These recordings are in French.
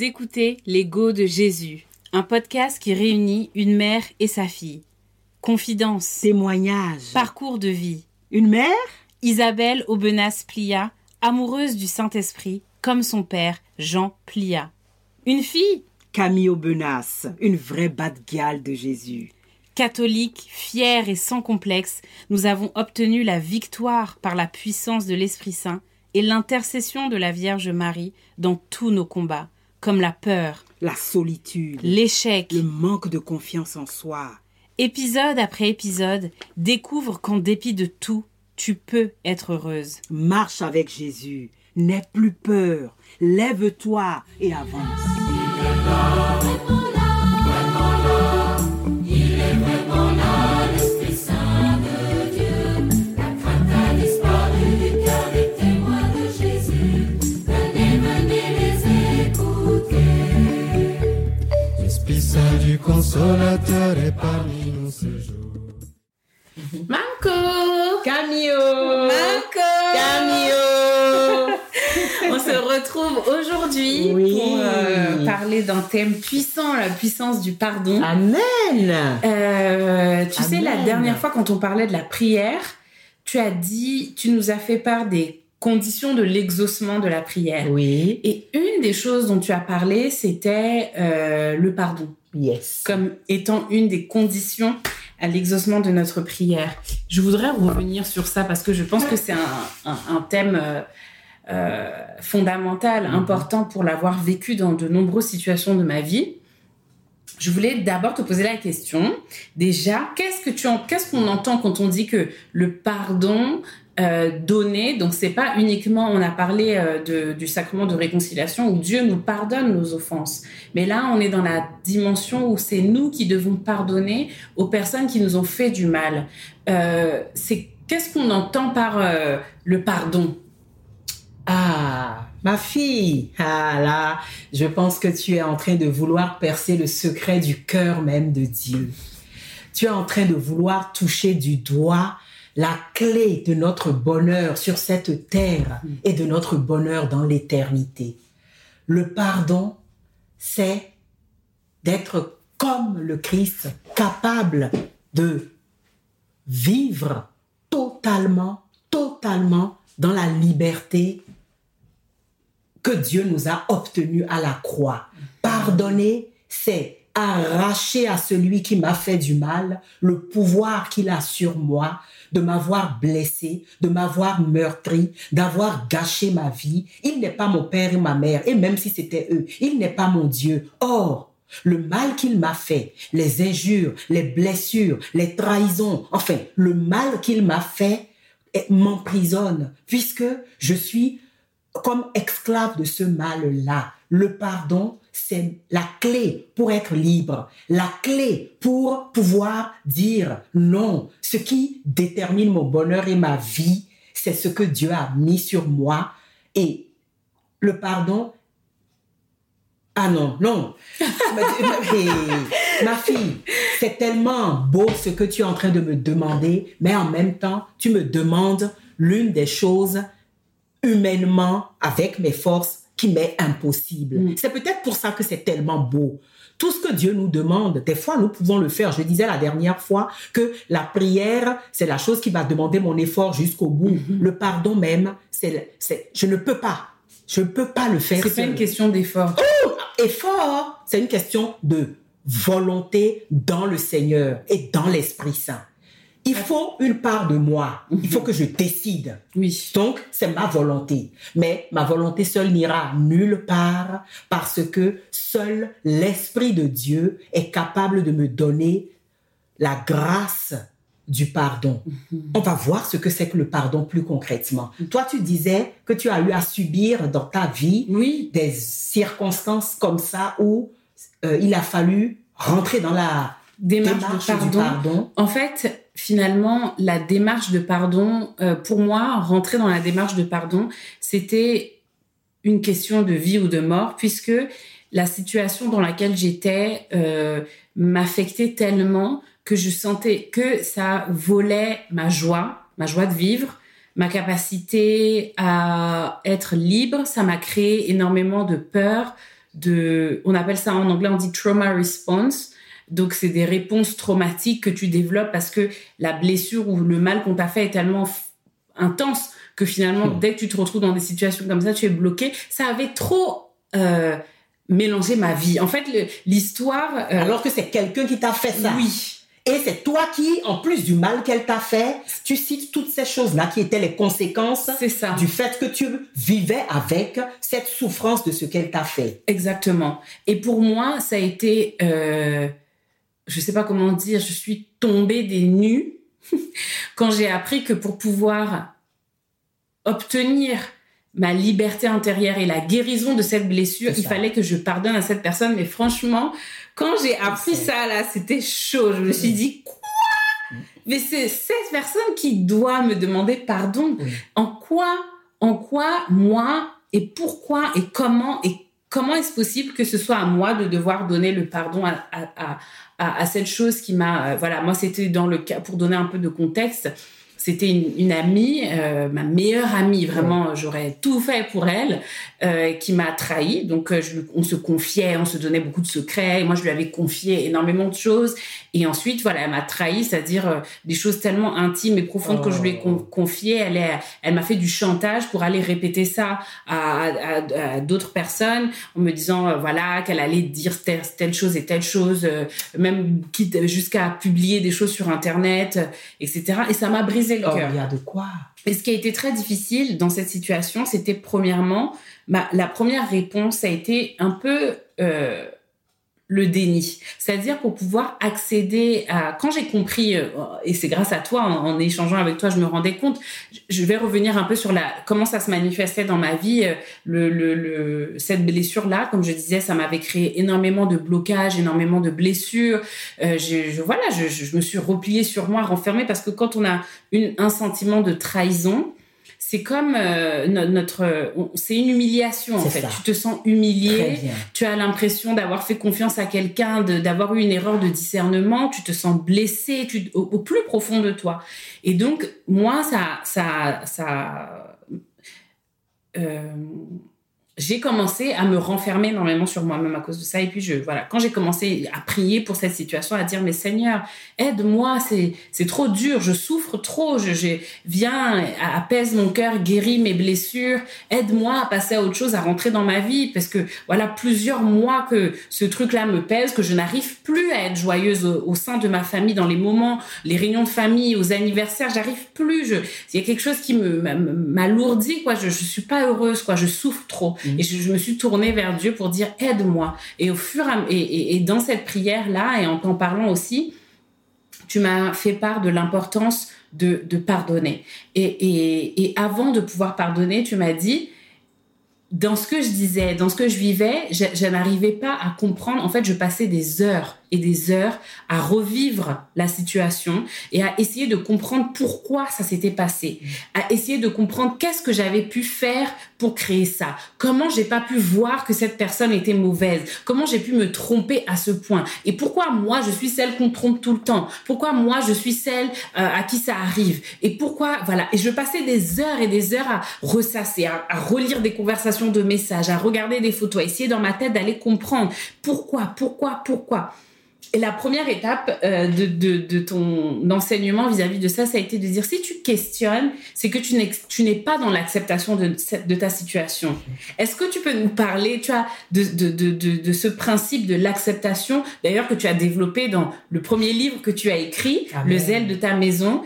Écoutez L'Ego de Jésus, un podcast qui réunit une mère et sa fille. Confidences, témoignages, parcours de vie. Une mère ? Isabelle Aubenas Pliya, amoureuse du Saint-Esprit, comme son père Jean Pliya. Une fille ? Camille Aubenas, une vraie bad girl de Jésus. Catholique, fière et sans complexe, nous avons obtenu la victoire par la puissance de l'Esprit Saint et l'intercession de la Vierge Marie dans tous nos combats. Comme la peur, la solitude, l'échec, le manque de confiance en soi. Épisode après épisode, découvre qu'en dépit de tout, tu peux être heureuse. Marche avec Jésus, n'aie plus peur, lève-toi et avance. Consolateur est parmi nous ce jour. Manco Camillo Manco Camillo. On se retrouve aujourd'hui pour parler d'un thème puissant, la puissance du pardon. Amen. Tu sais, la dernière fois quand on parlait de la prière, tu as dit, tu nous as fait part des conditions de l'exaucement de la prière. Oui. Et une des choses dont tu as parlé, c'était le pardon. Yes. Comme étant une des conditions à l'exaucement de notre prière. Je voudrais revenir sur ça parce que je pense que c'est un thème fondamental, important pour l'avoir vécu dans de nombreuses situations de ma vie. Je voulais d'abord te poser la question. Déjà, qu'est-ce qu'on entend quand on dit que le pardon donné, donc c'est pas uniquement, on a parlé du sacrement de réconciliation où Dieu nous pardonne nos offenses, mais là on est dans la dimension où c'est nous qui devons pardonner aux personnes qui nous ont fait du mal. Qu'est-ce qu'on entend par le pardon ? Ah, ma fille, là, je pense que tu es en train de vouloir percer le secret du cœur même de Dieu. Tu es en train de vouloir toucher du doigt la clé de notre bonheur sur cette terre et de notre bonheur dans l'éternité. Le pardon, c'est d'être comme le Christ, capable de vivre totalement dans la liberté que Dieu nous a obtenue à la croix. Pardonner, c'est arracher à celui qui m'a fait du mal le pouvoir qu'il a sur moi de m'avoir blessé, de m'avoir meurtri, d'avoir gâché ma vie. Il n'est pas mon père et ma mère, et même si c'était eux, il n'est pas mon Dieu. Or, le mal qu'il m'a fait, les injures, les blessures, les trahisons, enfin, le mal qu'il m'a fait m'emprisonne, puisque je suis comme esclave de ce mal-là. Le pardon, c'est la clé pour être libre, la clé pour pouvoir dire non. Ce qui détermine mon bonheur et ma vie, c'est ce que Dieu a mis sur moi. Et le pardon... Ah non. Ma fille, c'est tellement beau ce que tu es en train de me demander, mais en même temps, tu me demandes l'une des choses humainement, avec mes forces, qui m'est impossible. C'est peut-être pour ça que c'est tellement beau. Tout ce que Dieu nous demande, des fois, nous pouvons le faire. Je disais la dernière fois que la prière, c'est la chose qui va demander mon effort jusqu'au bout. Le pardon même, c'est je ne peux pas. Je ne peux pas le faire. C'est pas une question d'effort. Effort, c'est une question de volonté dans le Seigneur et dans l'Esprit Saint. Il faut une part de moi. Il faut que je décide. Oui. Donc, c'est ma volonté. Mais ma volonté seule n'ira nulle part parce que seul l'Esprit de Dieu est capable de me donner la grâce du pardon. On va voir ce que c'est que le pardon plus concrètement. Toi, tu disais que tu as eu à subir dans ta vie des circonstances comme ça où il a fallu rentrer dans la démarche du pardon. En fait... Finalement, la démarche de pardon, pour moi, rentrer dans la démarche de pardon, c'était une question de vie ou de mort, puisque la situation dans laquelle j'étais m'affectait tellement que je sentais que ça volait ma joie de vivre, ma capacité à être libre. Ça m'a créé énormément de peur. On appelle ça en anglais, on dit trauma response. Donc, c'est des réponses traumatiques que tu développes parce que la blessure ou le mal qu'on t'a fait est tellement intense que finalement, dès que tu te retrouves dans des situations comme ça, tu es bloqué. Ça avait trop mélangé ma vie. En fait, l'histoire... Alors que c'est quelqu'un qui t'a fait ça. Oui. Et c'est toi qui, en plus du mal qu'elle t'a fait, tu cites toutes ces choses-là qui étaient les conséquences du fait que tu vivais avec cette souffrance de ce qu'elle t'a fait. Exactement. Et pour moi, ça a été... je sais pas comment dire, je suis tombée des nues quand j'ai appris que pour pouvoir obtenir ma liberté intérieure et la guérison de cette blessure, il fallait que je pardonne à cette personne. Mais franchement, quand j'ai appris ça, là, c'était chaud. Je me suis dit, quoi ? Mais c'est cette personne qui doit me demander pardon. Oui. En quoi, moi, et pourquoi, et comment, est-ce possible que ce soit à moi de devoir donner le pardon à cette chose qui m'a... voilà, moi, c'était dans le cas, pour donner un peu de contexte, c'était une amie, ma meilleure amie, vraiment, j'aurais tout fait pour elle, qui m'a trahie. Donc, on se confiait, on se donnait beaucoup de secrets. Et moi, je lui avais confié énormément de choses. Et ensuite, voilà, elle m'a trahie, c'est-à-dire des choses tellement intimes et profondes que je lui ai confiées. Elle m'a fait du chantage pour aller répéter ça à d'autres personnes en me disant, voilà, qu'elle allait dire telle chose et telle chose, même quitte jusqu'à publier des choses sur Internet, etc. Et ça m'a brisé le cœur. Il y a de quoi. Et ce qui a été très difficile dans cette situation, c'était premièrement, la première réponse a été un peu le déni. C'est-à-dire pour pouvoir accéder à... Quand j'ai compris, et c'est grâce à toi, en échangeant avec toi, je me rendais compte, je vais revenir un peu sur comment ça se manifestait dans ma vie, cette blessure-là. Comme je disais, ça m'avait créé énormément de blocages, énormément de blessures. Je me suis repliée sur moi, renfermée, parce que quand on a un sentiment de trahison, c'est comme c'est une humiliation, en fait. Ça. Tu te sens humilié, tu as l'impression d'avoir fait confiance à quelqu'un, d'avoir eu une erreur de discernement, tu te sens blessé au plus profond de toi. Et donc, moi, j'ai commencé à me renfermer énormément sur moi-même à cause de ça. Et puis, quand j'ai commencé à prier pour cette situation, à dire, mais Seigneur, aide-moi, c'est trop dur, je souffre trop, viens, apaise mon cœur, guéris mes blessures, aide-moi à passer à autre chose, à rentrer dans ma vie, parce que voilà plusieurs mois que ce truc-là me pèse, que je n'arrive plus à être joyeuse au sein de ma famille, dans les moments, les réunions de famille, aux anniversaires, j'arrive plus, il y a quelque chose qui m'alourdit, quoi, je suis pas heureuse, quoi, je souffre trop. Et je me suis tournée vers Dieu pour dire aide-moi. Et dans cette prière-là, et en t'en parlant aussi, tu m'as fait part de l'importance de pardonner. Et avant de pouvoir pardonner, tu m'as dit, dans ce que je disais, dans ce que je vivais, je n'arrivais pas à comprendre. En fait, je passais des heures et des heures à revivre la situation et à essayer de comprendre pourquoi ça s'était passé, à essayer de comprendre qu'est-ce que j'avais pu faire pour créer ça, comment j'ai pas pu voir que cette personne était mauvaise, comment j'ai pu me tromper à ce point, et pourquoi moi je suis celle qu'on trompe tout le temps, pourquoi moi je suis celle à qui ça arrive, et pourquoi, voilà, et je passais des heures et des heures à ressasser, à relire des conversations de messages, à regarder des photos, à essayer dans ma tête d'aller comprendre pourquoi. Et la première étape de ton enseignement vis-à-vis de ça, ça a été de dire, si tu questionnes, c'est que tu n'es pas dans l'acceptation de ta situation. Est-ce que tu peux nous parler, tu vois, de ce principe de l'acceptation, d'ailleurs, que tu as développé dans le premier livre que tu as écrit, Amen. Le Zèle de ta maison.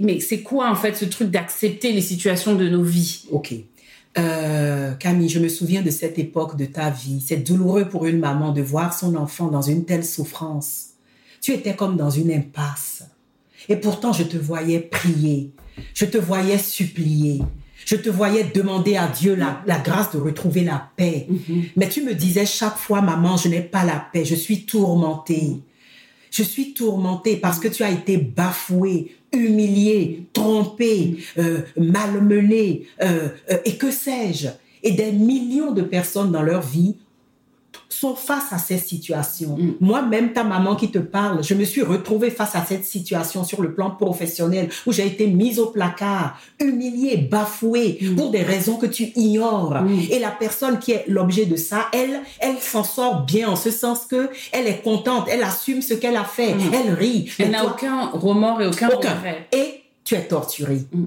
Mais c'est quoi, en fait, ce truc d'accepter les situations de nos vies? OK. Camille, je me souviens de cette époque de ta vie. C'est douloureux pour une maman de voir son enfant dans une telle souffrance. Tu étais comme dans une impasse. Et pourtant, je te voyais prier. Je te voyais supplier. Je te voyais demander à Dieu la grâce de retrouver la paix. Mm-hmm. Mais tu me disais chaque fois, maman, je n'ai pas la paix. Je suis tourmentée. Je suis tourmentée parce que tu as été bafouée, humiliée, trompée, malmenée, et que sais-je. Et des millions de personnes dans leur vie sont face à ces situations. Mmh. Moi-même, ta maman qui te parle, je me suis retrouvée face à cette situation sur le plan professionnel où j'ai été mise au placard, humiliée, bafouée pour des raisons que tu ignores. Mmh. Et la personne qui est l'objet de ça, elle s'en sort bien en ce sens que elle est contente, elle assume ce qu'elle a fait, elle rit. Elle n'a aucun remords et aucun regret. Et tu es torturée. Mmh.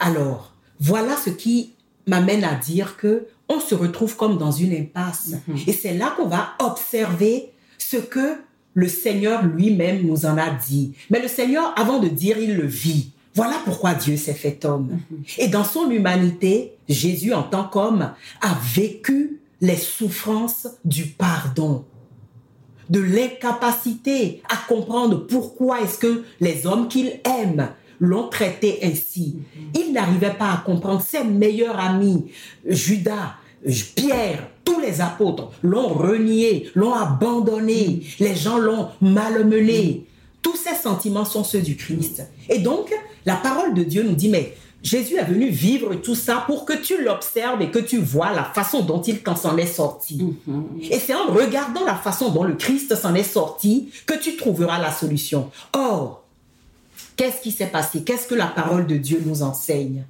Alors, voilà ce qui m'amène à dire que on se retrouve comme dans une impasse. Mm-hmm. Et c'est là qu'on va observer ce que le Seigneur lui-même nous en a dit. Mais le Seigneur, avant de dire, il le vit. Voilà pourquoi Dieu s'est fait homme. Mm-hmm. Et dans son humanité, Jésus, en tant qu'homme, a vécu les souffrances du pardon, de l'incapacité à comprendre pourquoi est-ce que les hommes qu'il aime l'ont traité ainsi. Il n'arrivait pas à comprendre. Ses meilleurs amis, Judas, Pierre, tous les apôtres l'ont renié, l'ont abandonné. Les gens l'ont malmené. Tous ces sentiments sont ceux du Christ. Et donc, la parole de Dieu nous dit, mais Jésus est venu vivre tout ça pour que tu l'observes et que tu vois la façon dont il s'en est sorti. Et c'est en regardant la façon dont le Christ s'en est sorti que tu trouveras la solution. Or, qu'est-ce qui s'est passé? Qu'est-ce que la parole de Dieu nous enseigne?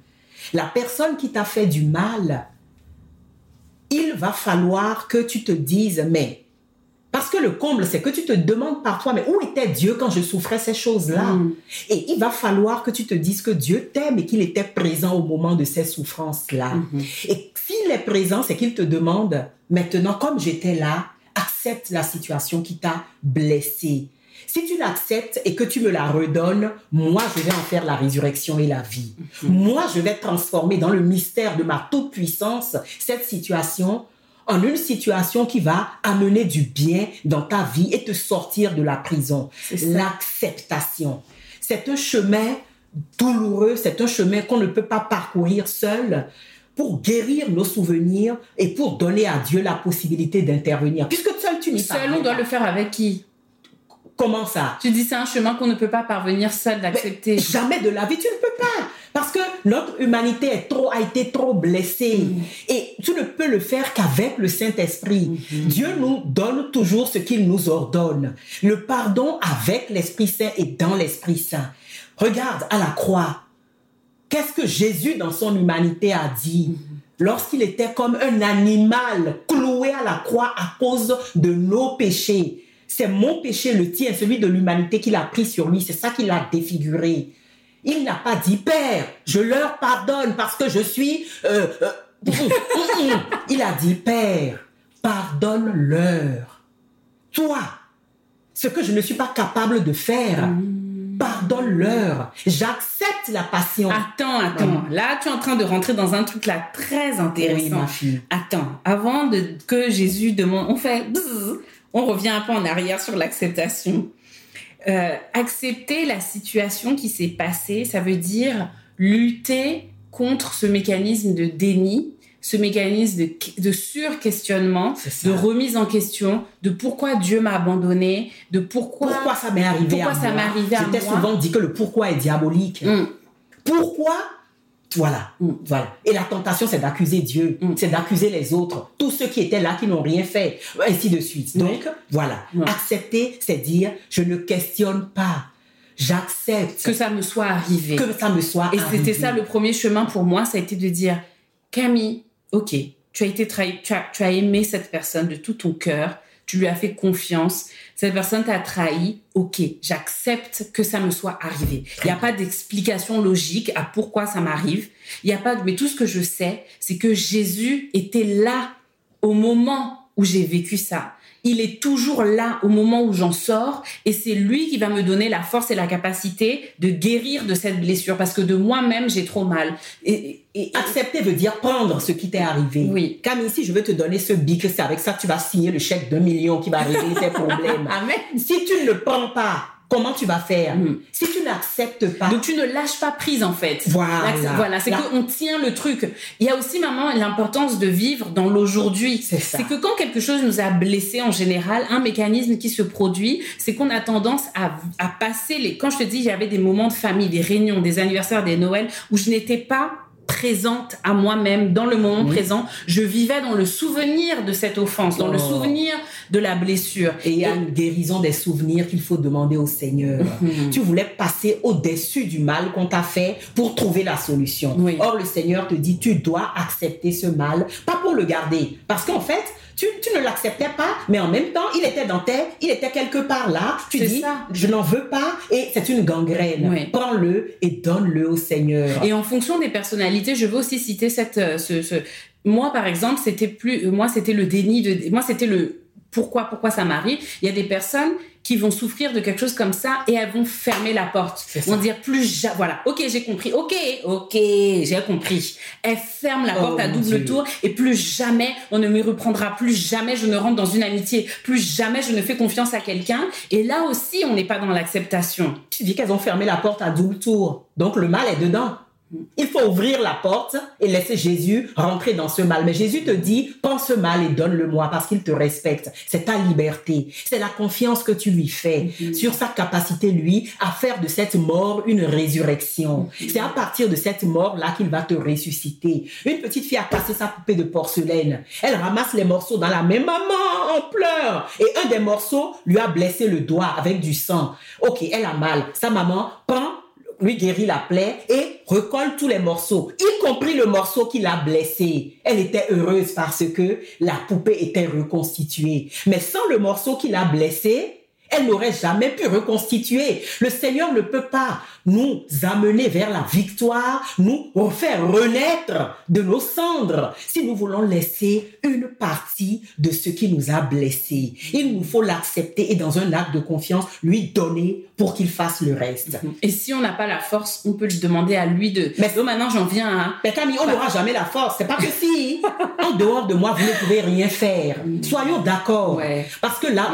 La personne qui t'a fait du mal, il va falloir que tu te dises, mais... Parce que le comble, c'est que tu te demandes parfois, mais où était Dieu quand je souffrais ces choses-là? Et il va falloir que tu te dises que Dieu t'aime et qu'il était présent au moment de ces souffrances-là. Et s'il est présent, c'est qu'il te demande, maintenant, comme j'étais là, accepte la situation qui t'a blessé. Si tu l'acceptes et que tu me la redonnes, moi, je vais en faire la résurrection et la vie. Moi, je vais transformer dans le mystère de ma toute-puissance cette situation en une situation qui va amener du bien dans ta vie et te sortir de la prison. L'acceptation. C'est un chemin douloureux, c'est un chemin qu'on ne peut pas parcourir seul pour guérir nos souvenirs et pour donner à Dieu la possibilité d'intervenir. Puisque seul, tu n'y parles pas. Seul, on doit le faire avec qui ? Comment ça? Tu dis c'est un chemin qu'on ne peut pas parvenir seul d'accepter. Mais jamais de la vie, tu ne peux pas. Parce que notre humanité a été trop blessée. Et tu ne peux le faire qu'avec le Saint-Esprit. Dieu nous donne toujours ce qu'il nous ordonne. Le pardon avec l'Esprit Saint et dans l'Esprit Saint. Regarde à la croix. Qu'est-ce que Jésus dans son humanité a dit? Lorsqu'il était comme un animal cloué à la croix à cause de nos péchés. C'est mon péché, le tien, celui de l'humanité qu'il a pris sur lui. C'est ça qu'il a défiguré. Il n'a pas dit « Père, je leur pardonne parce que je suis... » Il a dit « Père, pardonne-leur. Toi, ce que je ne suis pas capable de faire, pardonne-leur. J'accepte la passion. » Attends. Là, tu es en train de rentrer dans un truc là très intéressant. Oui, ma fille. Attends, avant que Jésus demande... On fait... Bzzz. On revient un peu en arrière sur l'acceptation. Accepter la situation qui s'est passée, ça veut dire lutter contre ce mécanisme de déni, ce mécanisme de sur-questionnement, de remise en question, de pourquoi Dieu m'a abandonné, de pourquoi ça m'est arrivé à moi. C'était souvent dit que le pourquoi est diabolique. Pourquoi ? Voilà. Et la tentation, c'est d'accuser Dieu, c'est d'accuser les autres, tous ceux qui étaient là, qui n'ont rien fait, ainsi de suite. Donc, voilà. Accepter, c'est dire, je ne questionne pas. J'accepte. Que ça me soit arrivé. Et c'était ça le premier chemin pour moi, ça a été de dire, Camille, ok, tu as été trahi, tu as aimé cette personne de tout ton cœur, tu lui as fait confiance, cette personne t'a trahi, ok, j'accepte que ça me soit arrivé. Il n'y a pas d'explication logique à pourquoi ça m'arrive. Mais tout ce que je sais, c'est que Jésus était là au moment où j'ai vécu ça. Il est toujours là au moment où j'en sors et c'est lui qui va me donner la force et la capacité de guérir de cette blessure parce que de moi-même, j'ai trop mal. Et accepter veut dire prendre ce qui t'est arrivé. Oui. Camille, si je veux te donner ce bic, c'est avec ça que tu vas signer le chèque d'1 million qui va régler tes problèmes. Amen. Si tu ne le prends pas, comment tu vas faire? Si tu n'acceptes pas... Donc, tu ne lâches pas prise, en fait. Voilà. C'est qu'on tient le truc. Il y a aussi, maman, l'importance de vivre dans l'aujourd'hui. C'est ça. C'est que quand quelque chose nous a blessés, en général, un mécanisme qui se produit, c'est qu'on a tendance à passer les... Quand je te dis, j'avais des moments de famille, des réunions, des anniversaires, des Noëls, où je n'étais pas présente à moi-même, dans le moment présent. Je vivais dans le souvenir de cette offense, dans le souvenir de la blessure. Et il y a une guérison des souvenirs qu'il faut demander au Seigneur. Tu voulais passer au-dessus du mal qu'on t'a fait pour trouver la solution. Or, le Seigneur te dit, tu dois accepter ce mal, pas pour le garder. Parce qu'en fait, tu ne l'acceptais pas, mais en même temps, il était dans tes... Il était quelque part là. Tu dis, je n'en veux pas. Et c'est une gangrène. Prends-le et donne-le au Seigneur. Et en fonction des personnalités, je veux aussi citer moi, par exemple, c'était le déni de... Moi, c'était le... Pourquoi ça m'arrive? Il y a des personnes qui vont souffrir de quelque chose comme ça et elles vont fermer la porte. Vont dire plus jamais. Voilà, ok, j'ai compris. Ok, j'ai compris. Elles ferment la porte à double tour et plus jamais on ne me reprendra. Plus jamais je ne rentre dans une amitié. Plus jamais je ne fais confiance à quelqu'un. Et là aussi, on n'est pas dans l'acceptation. Tu dis qu'elles ont fermé la porte à double tour. Donc le mal est dedans. Il faut ouvrir la porte et laisser Jésus rentrer dans ce mal. Mais Jésus te dit, prends ce mal et donne-le-moi parce qu'il te respecte. C'est ta liberté. C'est la confiance que tu lui fais sur sa capacité, lui, à faire de cette mort une résurrection. C'est à partir de cette mort-là qu'il va te ressusciter. Une petite fille a cassé sa poupée de porcelaine. Elle ramasse les morceaux dans la main. Maman, on pleure. Et un des morceaux lui a blessé le doigt avec du sang. Ok, elle a mal. Sa maman lui guérit la plaie et recolle tous les morceaux, y compris le morceau qui l'a blessé. Elle était heureuse parce que la poupée était reconstituée. Mais sans le morceau qui l'a blessé, elle n'aurait jamais pu reconstituer. Le Seigneur ne peut pas nous amener vers la victoire, nous faire renaître de nos cendres. Si nous voulons laisser une partie de ce qui nous a blessés, il nous faut l'accepter et dans un acte de confiance, lui donner pour qu'il fasse le reste. Et si on n'a pas la force, on peut lui demander à lui de... Mais maintenant, j'en viens à... Mais Camille, on n'aura jamais la force. C'est pas que si. En dehors de moi, vous ne pouvez rien faire. Soyons d'accord. Ouais. Parce que là,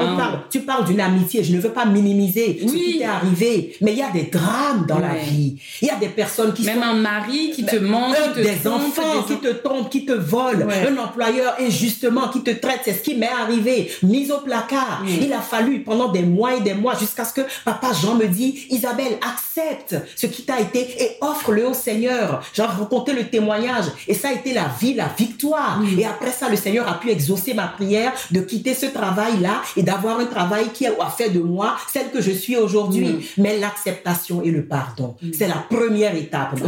tu parles d'une amitié. Je ne veux pas minimiser ce qui t'est arrivé, mais il y a des drames dans la vie. Il y a des personnes qui même sont... Même un mari qui te manque, des enfants qui te trompent, qui te volent, un employeur injustement qui te traite. C'est ce qui m'est arrivé, mise au placard. Il a fallu pendant des mois et des mois jusqu'à ce que Papa Jean me dise, Isabelle, accepte ce qui t'a été et offre-le au Seigneur. J'en racontais le témoignage et ça a été la vie, la victoire. Et après ça, le Seigneur a pu exaucer ma prière de quitter ce travail-là et d'avoir un travail qui a fait de moi celle que je suis aujourd'hui. Mais l'acceptation et le pardon, c'est la première étape.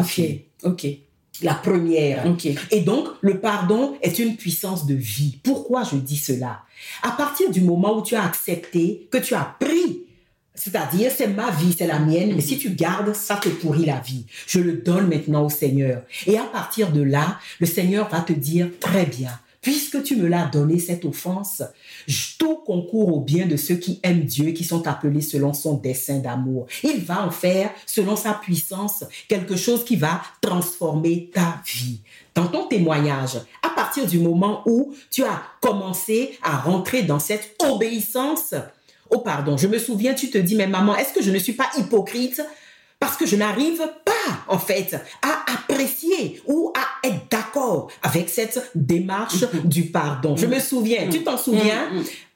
La première. Et donc, le pardon est une puissance de vie. Pourquoi je dis cela? À partir du moment où tu as accepté, que tu as pris, c'est-à-dire, c'est ma vie, c'est la mienne, mais si tu gardes, ça te pourrit la vie. Je le donne maintenant au Seigneur. Et à partir de là, le Seigneur va te dire, très bien, puisque tu me l'as donné, cette offense, tout concourt au bien de ceux qui aiment Dieu, qui sont appelés selon son dessein d'amour. Il va en faire, selon sa puissance, quelque chose qui va transformer ta vie. Dans ton témoignage, à partir du moment où tu as commencé à rentrer dans cette obéissance, oh pardon, je me souviens, tu te dis, mais maman, est-ce que je ne suis pas hypocrite? Parce que je n'arrive pas, en fait, à apprécier ou à être d'accord avec cette démarche du pardon. Je me souviens, tu t'en souviens?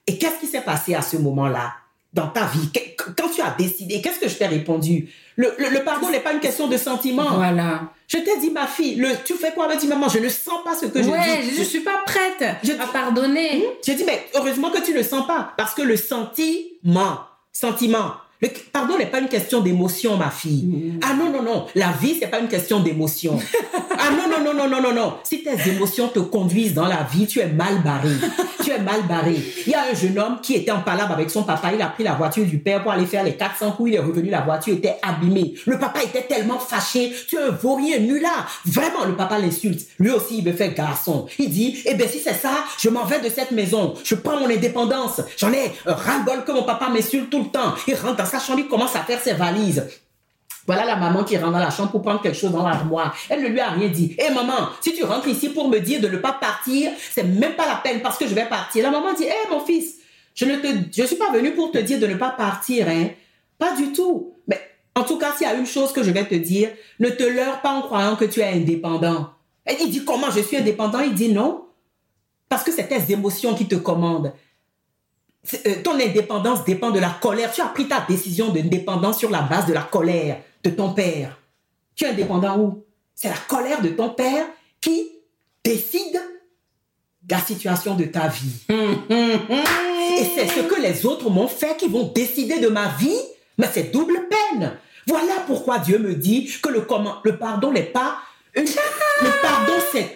Et qu'est-ce qui s'est passé à ce moment-là dans ta vie? Quand tu as décidé, qu'est-ce que je t'ai répondu? Le pardon n'est pas une question de sentiment. Voilà. Je t'ai dit, ma fille, tu fais quoi? Elle me dit, maman, je ne sens pas ce que je dis. Je ne suis pas prête à pardonner. J'ai dit, mais heureusement que tu ne le sens pas. Parce que le sentiment, le pardon n'est pas une question d'émotion, ma fille. Ah non. La vie, c'est pas une question d'émotion. Ah non. Si tes émotions te conduisent dans la vie, tu es mal barré. Il y a un jeune homme qui était en palabre avec son papa. Il a pris la voiture du père pour aller faire les 400 coups. Il est revenu, la voiture était abîmée. Le papa était tellement fâché. Tu es un vaurien, nulard. Vraiment, le papa l'insulte. Lui aussi, il me fait garçon. Il dit, eh ben, si c'est ça, je m'en vais de cette maison. Je prends mon indépendance. J'en ai ras-le-bol que mon papa m'insulte tout le temps. Il rentre dans sa chambre, il commence à faire ses valises. Voilà la maman qui rentre dans la chambre pour prendre quelque chose dans l'armoire. Elle ne lui a rien dit. Hé maman, si tu rentres ici pour me dire de ne pas partir, c'est même pas la peine parce que je vais partir. La maman dit, hé mon fils, je suis pas venue pour te dire de ne pas partir, hein. Pas du tout. Mais en tout cas, s'il y a une chose que je vais te dire, ne te leurre pas en croyant que tu es indépendant. Et il dit, comment je suis indépendant? Il dit non. Parce que c'est tes émotions qui te commandent. Ton indépendance dépend de la colère. Tu as pris ta décision d'indépendance sur la base de la colère de ton père. Tu es indépendant où? C'est la colère de ton père qui décide de la situation de ta vie. Et c'est ce que les autres m'ont fait qui vont décider de ma vie. Mais c'est double peine. Voilà pourquoi Dieu me dit que le pardon n'est pas... Le pardon, c'est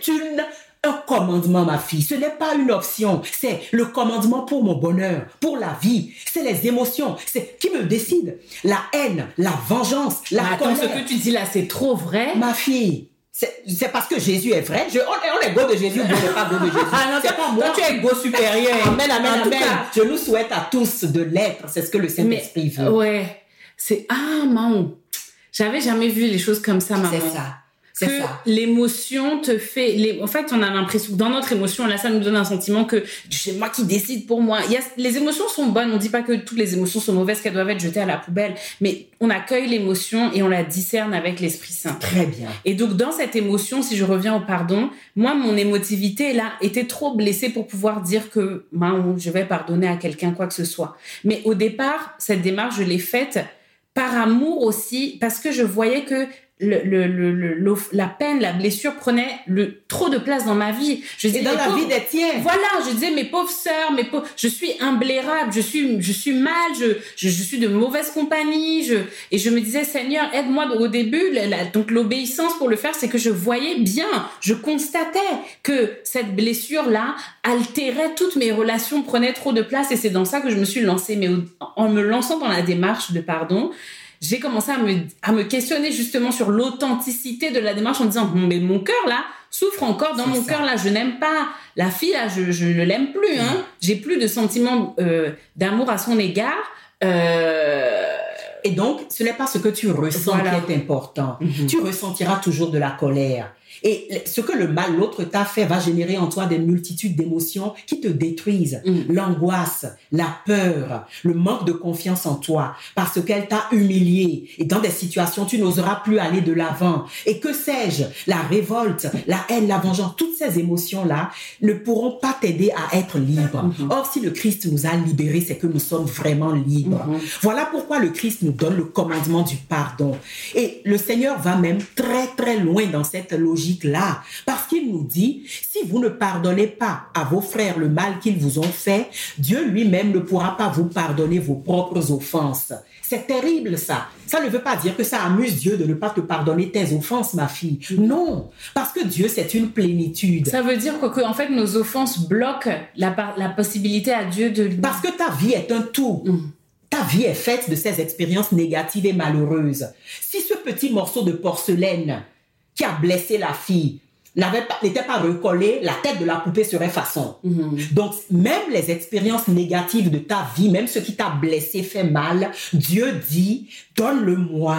un commandement, ma fille. Ce n'est pas une option. C'est le commandement pour mon bonheur, pour la vie. C'est les émotions. C'est qui me décide. La haine, la vengeance, la colère. Ce que tu dis là, c'est trop vrai. Ma fille, c'est parce que Jésus est vrai. On est go de Jésus, on n'est pas go de Jésus. Ah non, c'est pas moi. Toi, tu es go supérieur. Amen, amen, amen. En tout cas, je nous souhaite à tous de l'être. C'est ce que le Saint-Esprit veut. Ouais. C'est... Ah, maman. J'avais jamais vu les choses comme ça, maman. C'est ça. Que c'est ça. L'émotion te fait... En fait, on a l'impression que dans notre émotion, là, ça nous donne un sentiment que c'est moi qui décide pour moi. Les émotions sont bonnes. On ne dit pas que toutes les émotions sont mauvaises, qu'elles doivent être jetées à la poubelle. Mais on accueille l'émotion et on la discerne avec l'Esprit Saint. Très bien. Et donc, dans cette émotion, si je reviens au pardon, moi, mon émotivité, là, était trop blessée pour pouvoir dire que je vais pardonner à quelqu'un, quoi que ce soit. Mais au départ, cette démarche, je l'ai faite par amour aussi, parce que je voyais que la peine, la blessure prenait trop de place dans ma vie. Je disais, vie des tiens. Voilà, je disais, mes pauvres sœurs, je suis imblairable, je suis mal, je suis de mauvaise compagnie. Et je me disais, Seigneur, aide-moi. Au début, donc l'obéissance pour le faire, c'est que je voyais bien, je constatais que cette blessure-là altérait toutes mes relations, prenait trop de place. Et c'est dans ça que je me suis lancée. Mais en me lançant dans la démarche de pardon, j'ai commencé à me questionner justement sur l'authenticité de la démarche en disant mais mon cœur là souffre encore, dans mon cœur là je n'aime pas la fille là, je ne l'aime plus, hein. J'ai plus de sentiment d'amour à son égard et donc ce n'est pas ce que tu ressens qui est important. Tu ressentiras toujours de la colère et ce que le mal l'autre t'a fait va générer en toi des multitudes d'émotions qui te détruisent. L'angoisse, la peur, le manque de confiance en toi parce qu'elle t'a humilié et dans des situations tu n'oseras plus aller de l'avant et que sais-je, la révolte, la haine, la vengeance, toutes ces émotions là ne pourront pas t'aider à être libre. Or si le Christ nous a libérés, c'est que nous sommes vraiment libres. Voilà pourquoi le Christ nous donne le commandement du pardon et le Seigneur va même très très loin dans cette logique là, parce qu'il nous dit si vous ne pardonnez pas à vos frères le mal qu'ils vous ont fait, Dieu lui-même ne pourra pas vous pardonner vos propres offenses. C'est terrible ça. Ça ne veut pas dire que ça amuse Dieu de ne pas te pardonner tes offenses, ma fille. Non, parce que Dieu c'est une plénitude. Ça veut dire que en fait nos offenses bloquent la possibilité à Dieu de lui... Parce que ta vie est un tout. Ta vie est faite de ces expériences négatives et malheureuses. Si ce petit morceau de porcelaine qui a blessé la fille n'était pas recollée, la tête de la poupée serait façon. Donc, même les expériences négatives de ta vie, même ce qui t'a blessé fait mal, Dieu dit, donne-le-moi.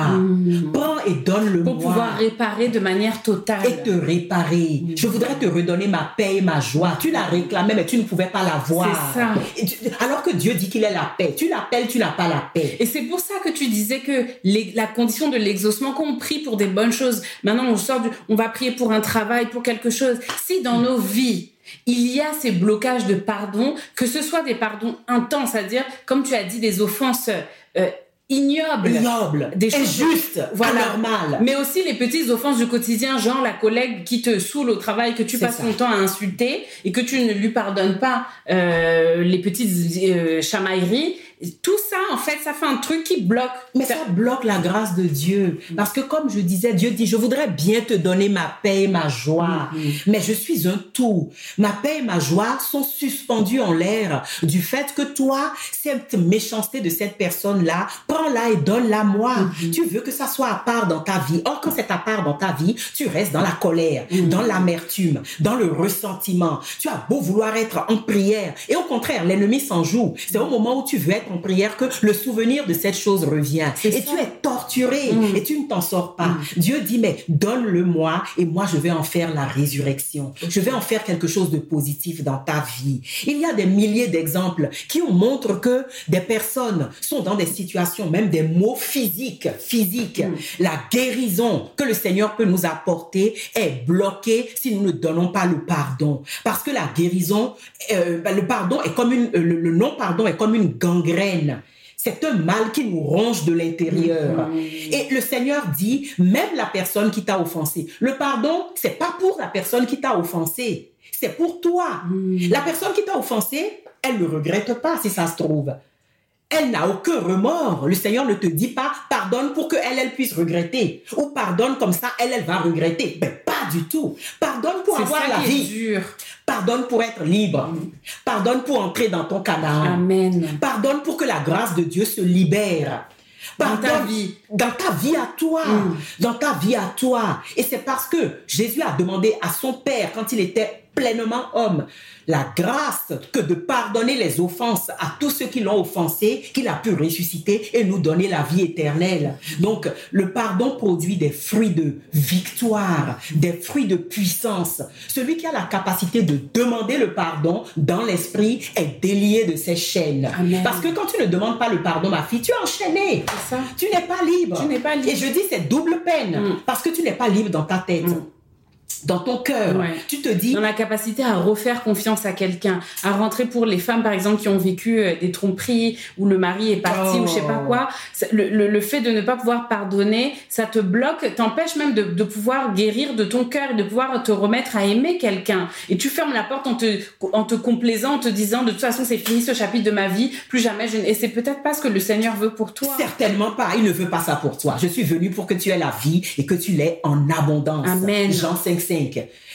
Prends et donne-le-moi. Pour pouvoir réparer de manière totale. Et te réparer. Je voudrais te redonner ma paix et ma joie. Tu la réclamais, mais tu ne pouvais pas la voir. C'est ça. Alors que Dieu dit qu'il est la paix. Tu l'appelles, tu n'as pas la paix. Et c'est pour ça que tu disais que la condition de l'exaucement, qu'on prie pour des bonnes choses, maintenant on va prier pour un travail, pour quelque chose. Si dans nos vies, il y a ces blocages de pardon, que ce soit des pardons intenses, c'est-à-dire, comme tu as dit, des offenses ignobles, des choses injustes, anormales. Mais aussi les petites offenses du quotidien, genre la collègue qui te saoule au travail, que tu passes ton temps à insulter et que tu ne lui pardonnes pas les petites chamailleries. Tout ça, en fait, ça fait un truc qui bloque. Mais ça bloque la grâce de Dieu. Parce que comme je disais, Dieu dit, je voudrais bien te donner ma paix et ma joie. Mais je suis un tout. Ma paix et ma joie sont suspendues en l'air du fait que toi, cette méchanceté de cette personne-là, prends-la et donne-la moi. Tu veux que ça soit à part dans ta vie. Or, quand c'est à part dans ta vie, tu restes dans la colère, dans l'amertume, dans le ressentiment. Tu as beau vouloir être en prière. Et au contraire, l'ennemi s'en joue. C'est au moment où tu veux être en prière que le souvenir de cette chose revient. Tu es torturé et tu ne t'en sors pas. Dieu dit, mais donne-le-moi et moi je vais en faire la résurrection. Je vais en faire quelque chose de positif dans ta vie. Il y a des milliers d'exemples qui montrent que des personnes sont dans des situations, même des maux physiques. La guérison que le Seigneur peut nous apporter est bloquée si nous ne donnons pas le pardon. Parce que la guérison, le non-pardon est comme une gangrène c'est un mal qui nous ronge de l'intérieur. Et le Seigneur dit, même la personne qui t'a offensé, le pardon, c'est pas pour la personne qui t'a offensé, c'est pour toi. La personne qui t'a offensé, elle ne regrette pas si ça se trouve. Elle n'a aucun remords. Le Seigneur ne te dit pas « pardonne pour qu'elle puisse regretter » ou « pardonne comme ça, elle va regretter ». Ben, pas du tout. Pardonne pour avoir la vie. Dur. Pardonne pour être libre. Pardonne pour entrer dans ton canal. Amen. Pardonne pour que la grâce de Dieu se libère. Pardonne dans ta vie. Dans ta vie à toi. Dans ta vie à toi. Et c'est parce que Jésus a demandé à son Père, quand il était pleinement homme, la grâce que de pardonner les offenses à tous ceux qui l'ont offensé, qu'il a pu ressusciter et nous donner la vie éternelle. Donc, le pardon produit des fruits de victoire, des fruits de puissance. Celui qui a la capacité de demander le pardon dans l'esprit est délié de ses chaînes. Amen. Parce que quand tu ne demandes pas le pardon, ma fille, tu es enchaînée. C'est ça. Tu n'es pas libre. Et je dis, c'est double peine. Parce que tu n'es pas libre dans ta tête. Dans ton cœur, tu te dis... Dans la capacité à refaire confiance à quelqu'un, à rentrer pour les femmes, par exemple, qui ont vécu des tromperies, où le mari est parti, ou je sais pas quoi. Le fait de ne pas pouvoir pardonner, ça te bloque, t'empêche même de pouvoir guérir de ton cœur, de pouvoir te remettre à aimer quelqu'un. Et tu fermes la porte en te complaisant, en te disant, de toute façon, c'est fini ce chapitre de ma vie, plus jamais je... Et c'est peut-être pas ce que le Seigneur veut pour toi. Certainement pas, il ne veut pas ça pour toi. Je suis venue pour que tu aies la vie et que tu l'aies en abondance. Amen. Jean 5.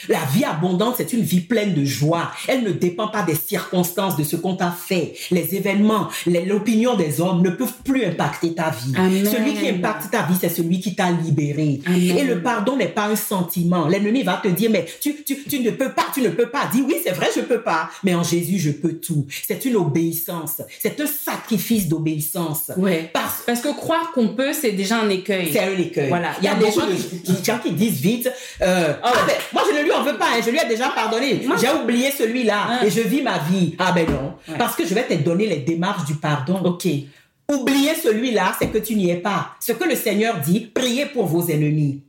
La vie abondante, c'est une vie pleine de joie. Elle ne dépend pas des circonstances, de ce qu'on t'a fait. Les événements, l'opinion des hommes ne peuvent plus impacter ta vie. Amen. Celui qui impacte ta vie, c'est celui qui t'a libéré. Amen. Et le pardon n'est pas un sentiment. L'ennemi va te dire, mais tu ne peux pas. Dis, oui, c'est vrai, je peux pas. Mais en Jésus, je peux tout. C'est une obéissance. C'est un sacrifice d'obéissance. Ouais. Parce que croire qu'on peut, c'est déjà un écueil. C'est un écueil. Voilà. Il y a des gens qui disent vite... ben, moi je ne lui en veux pas, je lui ai déjà pardonné, j'ai oublié celui-là et je vis ma vie. Ah ben non, parce que je vais te donner les démarches du pardon. Ok. Oublier celui-là, c'est que tu n'y es pas. Ce que le Seigneur dit, priez pour vos ennemis.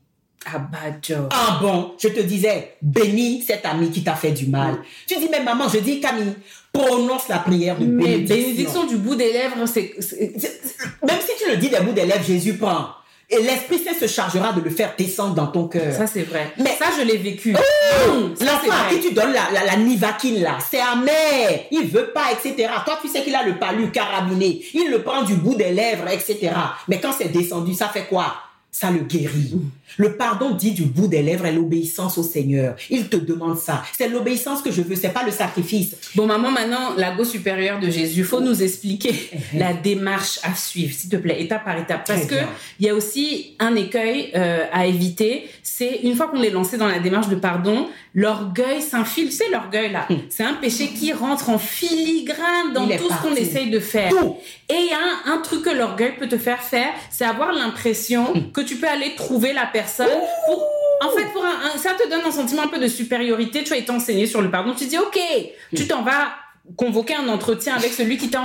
Ah bon, je te disais, bénis cet ami qui t'a fait du mal. Tu dis, mais maman, je dis, Camille, prononce la prière de bénédiction. Mais bénédiction du bout des lèvres, même si tu le dis des bouts des lèvres, Jésus prend. Et l'Esprit Saint se chargera de le faire descendre dans ton cœur. Ça, c'est vrai. Mais ça, je l'ai vécu. L'enfant à qui tu donnes la nivaquine, là, c'est amer. Il veut pas, etc. Toi, tu sais qu'il a le palu carabiné. Il le prend du bout des lèvres, etc. Mais quand c'est descendu, ça fait quoi? Ça le guérit. Le pardon dit du bout des lèvres et l'obéissance au Seigneur. Il te demande ça. C'est l'obéissance que je veux, c'est pas le sacrifice. Bon, maman, maintenant, la go supérieure de Jésus, faut nous expliquer la démarche à suivre, s'il te plaît, étape par étape. Parce que il y a aussi un écueil à éviter, c'est une fois qu'on est lancé dans la démarche de pardon, l'orgueil s'infile. Tu sais, l'orgueil, là, c'est un péché qui rentre en filigrane dans tout ce qu'on essaye de faire. Tout. Et il y a un truc que l'orgueil peut te faire, c'est avoir l'impression que tu peux aller trouver la personne pour... En fait, pour ça te donne un sentiment un peu de supériorité. Tu as été enseigné sur le pardon. Tu dis, OK, tu t'en vas convoquer un entretien avec celui qui t'a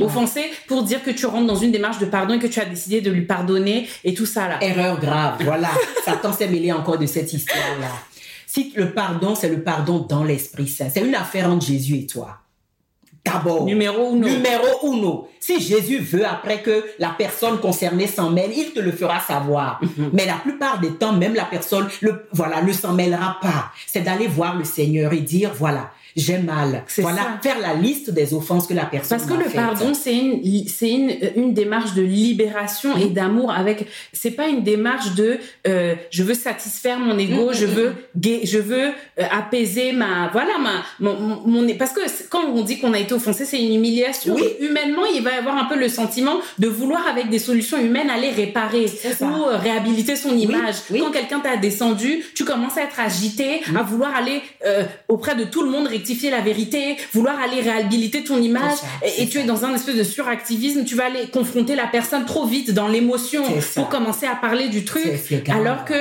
offensé pour dire que tu rentres dans une démarche de pardon et que tu as décidé de lui pardonner et tout ça, là. Erreur grave, voilà. Satan s'est mêlé encore de cette histoire-là. Si le pardon, c'est le pardon dans l'Esprit Saint. C'est une affaire entre Jésus et toi. D'abord, numéro uno. Si Jésus veut, après que la personne concernée s'en mêle, il te le fera savoir. Mais la plupart des temps, même la personne ne s'en mêlera pas. C'est d'aller voir le Seigneur et dire, voilà, j'ai mal. Faire la liste des offenses que la personne a faites. Parce que le pardon, c'est une démarche de libération et d'amour. C'est pas une démarche de je veux satisfaire mon ego, je veux apaiser mon parce que quand on dit qu'on a été offensé, c'est une humiliation. Oui. Humainement, il va y avoir un peu le sentiment de vouloir, avec des solutions humaines, aller réparer ou réhabiliter son image. Oui. Quand quelqu'un t'a descendu, tu commences à être agité, à vouloir aller auprès de tout le monde rectifier la vérité, vouloir aller réhabiliter ton image, tu es dans un espèce de suractivisme, tu vas aller confronter la personne trop vite dans l'émotion pour commencer à parler du truc, alors que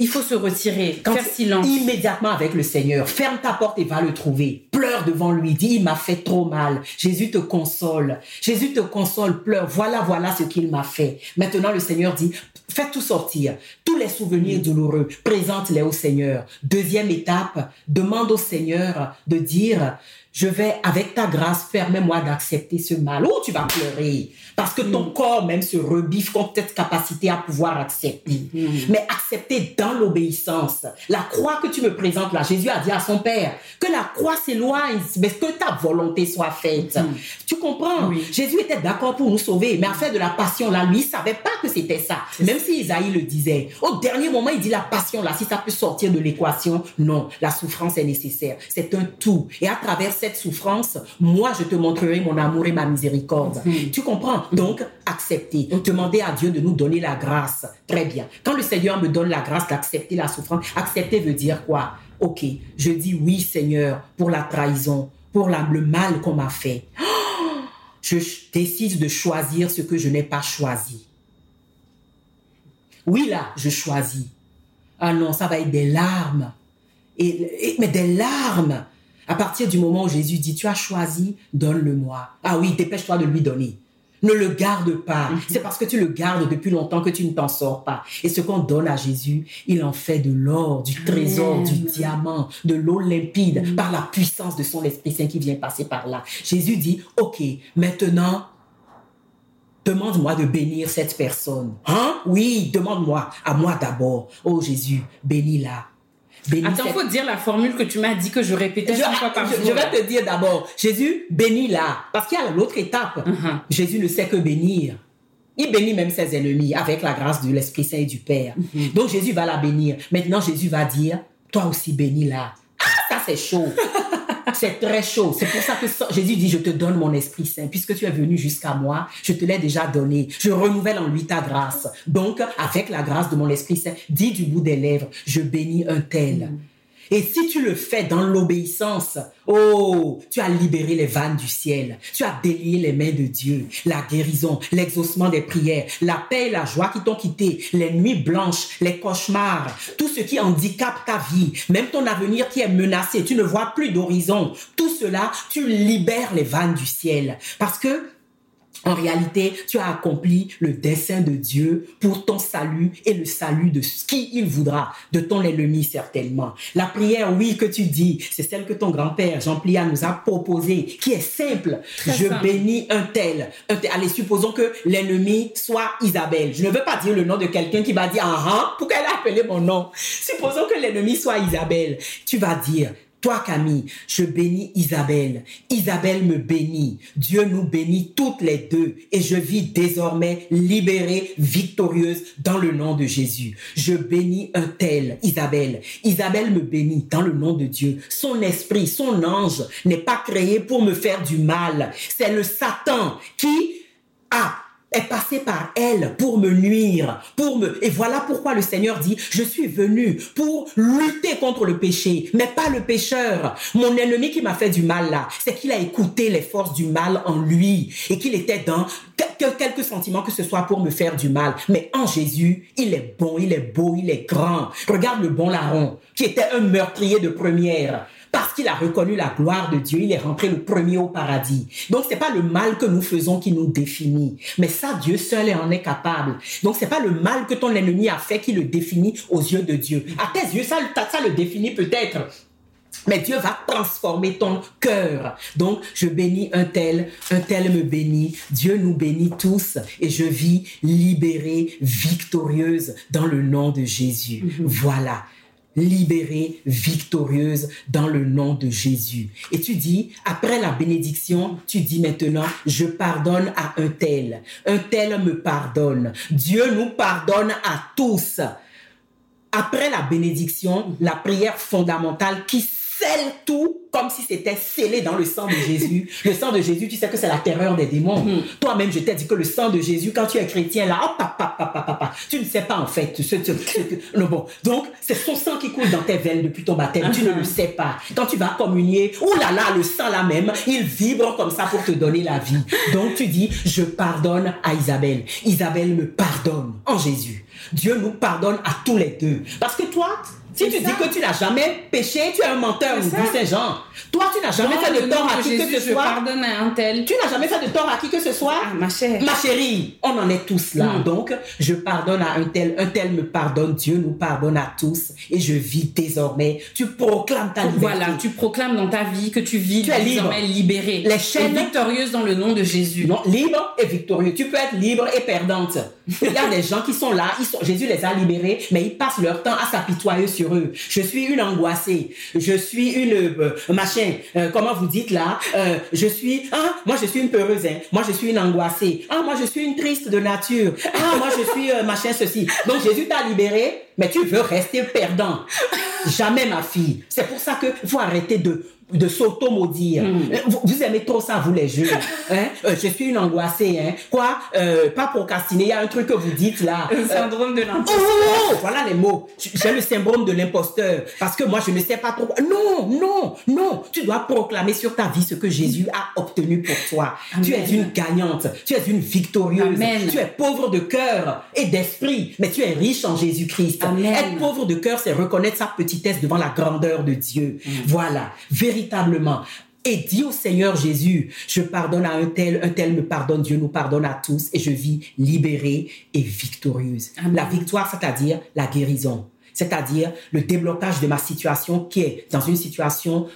il faut se retirer, faire silence. Immédiatement avec le Seigneur, ferme ta porte et va le trouver. Pleure pleure devant lui, dit « Il m'a fait trop mal ». Jésus te console. Jésus te console, pleure. Voilà, voilà ce qu'il m'a fait. Maintenant, le Seigneur dit « Fais tout sortir. Tous les souvenirs douloureux, présente-les au Seigneur. » Deuxième étape, demande au Seigneur de dire « Je vais, avec ta grâce, permets-moi d'accepter ce mal. » Oh, tu vas pleurer. Parce que ton corps même se rebiffe contre cette capacité à pouvoir accepter. Mais accepter dans l'obéissance. La croix que tu me présentes là, Jésus a dit à son Père que la croix s'éloigne, mais que ta volonté soit faite. Tu comprends? Jésus était d'accord pour nous sauver, mais à faire de la passion là, lui, il ne savait pas que c'était ça. Même si Isaïe le disait. Au dernier moment, il dit la passion là, si ça peut sortir de l'équation, non. La souffrance est nécessaire. C'est un tout. Et à travers cette souffrance, moi, je te montrerai mon amour et ma miséricorde. Tu comprends? Donc, accepter. Demander à Dieu de nous donner la grâce. Très bien. Quand le Seigneur me donne la grâce d'accepter la souffrance, accepter veut dire quoi? Ok, je dis oui, Seigneur, pour la trahison, pour le mal qu'on m'a fait. Oh, je décide de choisir ce que je n'ai pas choisi. Oui, là, je choisis. Ah non, ça va être des larmes. Mais des larmes. À partir du moment où Jésus dit, tu as choisi, donne-le-moi. Ah oui, dépêche-toi de lui donner. Ne le garde pas. C'est parce que tu le gardes depuis longtemps que tu ne t'en sors pas. Et ce qu'on donne à Jésus, il en fait de l'or, du trésor, du diamant, de l'eau limpide, par la puissance de son Esprit Saint qui vient passer par là. Jésus dit, ok, maintenant, demande-moi de bénir cette personne. Hein? Oui, demande-moi, à moi d'abord. Oh Jésus, bénis-la. Attends, il faut dire la formule que tu m'as dit que je répétais 5 fois par jour. Je vais te dire d'abord, Jésus, bénis-la. Parce qu'il y a l'autre étape. Jésus ne sait que bénir. Il bénit même ses ennemis avec la grâce de l'Esprit Saint et du Père. Donc Jésus va la bénir. Maintenant, Jésus va dire, toi aussi bénis-la. Ah, ça c'est chaud. C'est très chaud. C'est pour ça que Jésus dit, je te donne mon Esprit Saint. Puisque tu es venu jusqu'à moi, je te l'ai déjà donné. Je renouvelle en lui ta grâce. Donc, avec la grâce de mon Esprit Saint, dis du bout des lèvres, je bénis un tel. Et si tu le fais dans l'obéissance, oh, tu as libéré les vannes du ciel. Tu as délié les mains de Dieu. La guérison, l'exaucement des prières, la paix et la joie qui t'ont quitté, les nuits blanches, les cauchemars, tout ce qui handicape ta vie, même ton avenir qui est menacé, tu ne vois plus d'horizon. Tout cela, tu libères les vannes du ciel. Parce que, en réalité, tu as accompli le dessein de Dieu pour ton salut et le salut de qui il voudra, de ton ennemi certainement. La prière, oui, que tu dis, c'est celle que ton grand-père, Jean Pliya, nous a proposée, qui est simple. Je bénis un tel. Allez, supposons que l'ennemi soit Isabelle. Je ne veux pas dire le nom de quelqu'un qui va dire « Ah, pourquoi elle a appelé mon nom ?» Supposons que l'ennemi soit Isabelle. Tu vas dire « Toi, Camille, je bénis Isabelle. Isabelle me bénit. Dieu nous bénit toutes les deux. Et je vis désormais libérée, victorieuse dans le nom de Jésus. Je bénis un tel, Isabelle. Isabelle me bénit dans le nom de Dieu. Son esprit, son ange n'est pas créé pour me faire du mal. C'est le Satan qui est passé par elle pour me nuire, et voilà pourquoi le Seigneur dit, je suis venu pour lutter contre le péché, mais pas le pécheur. Mon ennemi qui m'a fait du mal là, c'est qu'il a écouté les forces du mal en lui, et qu'il était dans quelques sentiments que ce soit pour me faire du mal. Mais en Jésus, il est bon, il est beau, il est grand. Regarde le bon larron, qui était un meurtrier de première. Parce qu'il a reconnu la gloire de Dieu, il est rentré le premier au paradis. Donc, ce n'est pas le mal que nous faisons qui nous définit. Mais ça, Dieu seul en est capable. Donc, ce n'est pas le mal que ton ennemi a fait qui le définit aux yeux de Dieu. À tes yeux, ça le définit peut-être. Mais Dieu va transformer ton cœur. Donc, je bénis un tel me bénit. Dieu nous bénit tous et je vis libérée, victorieuse dans le nom de Jésus. Voilà. Libérée, victorieuse dans le nom de Jésus. Et tu dis, après la bénédiction, tu dis maintenant, je pardonne à un tel. Un tel me pardonne. Dieu nous pardonne à tous. Après la bénédiction, la prière fondamentale qui scelle tout comme si c'était scellé dans le sang de Jésus. Le sang de Jésus, tu sais que c'est la terreur des démons. Toi-même, je t'ai dit que le sang de Jésus, quand tu es chrétien, là, hop, hop, hop, hop, hop, hop, hop, tu ne sais pas en fait. Bon. Donc, c'est son sang qui coule dans tes veines depuis ton baptême. Tu ne le sais pas. Quand tu vas communier, oulala, le sang là même, il vibre comme ça pour te donner la vie. Donc, tu dis, je pardonne à Isabelle. Isabelle me pardonne en Jésus. Dieu nous pardonne à tous les deux. Parce que toi, Si tu dis que tu n'as jamais péché, tu es un menteur, nous dit ces gens. Toi, tu n'as jamais fait de tort à qui que ce soit. Pardonne à un tel. Tu n'as jamais fait de tort à qui que ce soit. Ah, ma chère. Ma chérie, on en est tous là. Mm. Donc, je pardonne à un tel me pardonne, Dieu nous pardonne à tous et je vis désormais. Tu proclames ta liberté. Voilà, tu proclames dans ta vie que tu vis désormais libérée. Les chaînes victorieuses dans le nom de Jésus. Non, libre et victorieux. Tu peux être libre et perdante. Il y a des gens qui sont là, Jésus les a libérés, mais ils passent leur temps à s'apitoyer sur eux. Je suis une angoissée, je suis une machin, comment vous dites là, je suis, ah, moi je suis une peureuse, hein. Moi je suis une angoissée, ah, moi je suis une triste de nature, ah, moi je suis machin ceci. Donc Jésus t'a libéré, mais tu veux rester perdant. Jamais ma fille. C'est pour ça qu'il faut arrêter de s'auto-maudire. Mm. Vous aimez trop ça, vous les jeunes. Hein? Je suis une angoissée. Hein? Quoi? Pas procrastiner. Il y a un truc que vous dites là. Le syndrome de l'imposteur. Oh, voilà les mots. J'ai le syndrome de l'imposteur. Parce que moi, je ne sais pas trop. Non. Tu dois proclamer sur ta vie ce que Jésus a obtenu pour toi. Amen. Tu es une gagnante. Tu es une victorieuse. Amen. Tu es pauvre de cœur et d'esprit. Mais tu es riche en Jésus-Christ. Amen. Être pauvre de cœur, c'est reconnaître sa petitesse devant la grandeur de Dieu. Mm. Voilà. Véritablement. Et dis au Seigneur Jésus, je pardonne à un tel me pardonne, Dieu nous pardonne à tous et je vis libérée et victorieuse. Amen. La victoire, c'est-à-dire la guérison, c'est-à-dire le déblocage de ma situation qui est dans une situation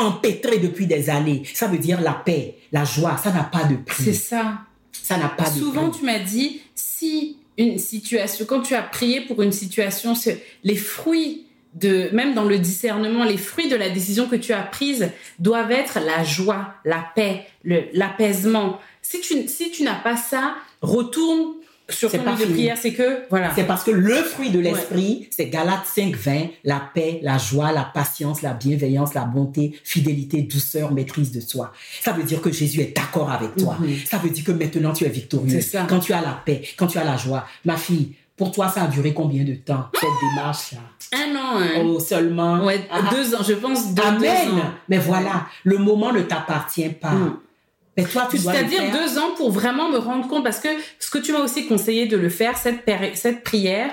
empêtrée depuis des années. Ça veut dire la paix, la joie, ça n'a pas de prix. C'est ça. Ça n'a pas de prix. Souvent, tu m'as dit, si une situation, quand tu as prié pour une situation, les fruits même dans le discernement, les fruits de la décision que tu as prise doivent être la joie, la paix, l'apaisement. Si tu n'as pas ça, retourne sur ton lit de prière. C'est que, voilà. C'est parce que le fruit de l'esprit, c'est Galates 5:20, la paix, la joie, la patience, la bienveillance, la bonté, fidélité, douceur, maîtrise de soi. Ça veut dire que Jésus est d'accord avec toi. Mm-hmm. Ça veut dire que maintenant tu es victorieux. Quand tu as la paix, quand tu as la joie. Ma fille, pour toi, ça a duré combien de temps, cette démarche-là? 1 an. Hein. Oh, seulement. Ouais, 2 ans, je pense. Deux ans. Mais voilà, le moment ne t'appartient pas. Mm. Mais toi, tu dois le faire. 2 ans pour vraiment me rendre compte, parce que ce que tu m'as aussi conseillé de le faire, cette prière,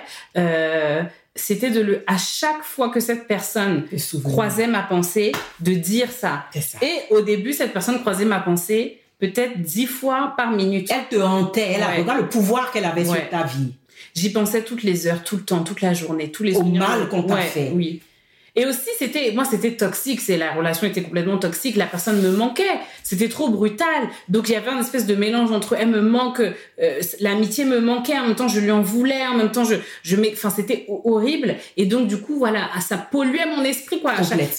c'était à chaque fois que cette personne croisait ma pensée, de dire ça. C'est ça. Et au début, cette personne croisait ma pensée peut-être 10 fois par minute. Elle te hantait. Elle avait le pouvoir qu'elle avait sur ta vie. J'y pensais toutes les heures, tout le temps, toute la journée, tous les jours. Au mal qu'on t'a fait. Oui. Et aussi, c'était toxique. La relation était complètement toxique. La personne me manquait. C'était trop brutal. Donc, il y avait un espèce de mélange entre elle me manque, l'amitié me manquait. En même temps, je lui en voulais. En même temps, enfin, c'était horrible. Et donc, du coup, voilà, ça polluait mon esprit, quoi.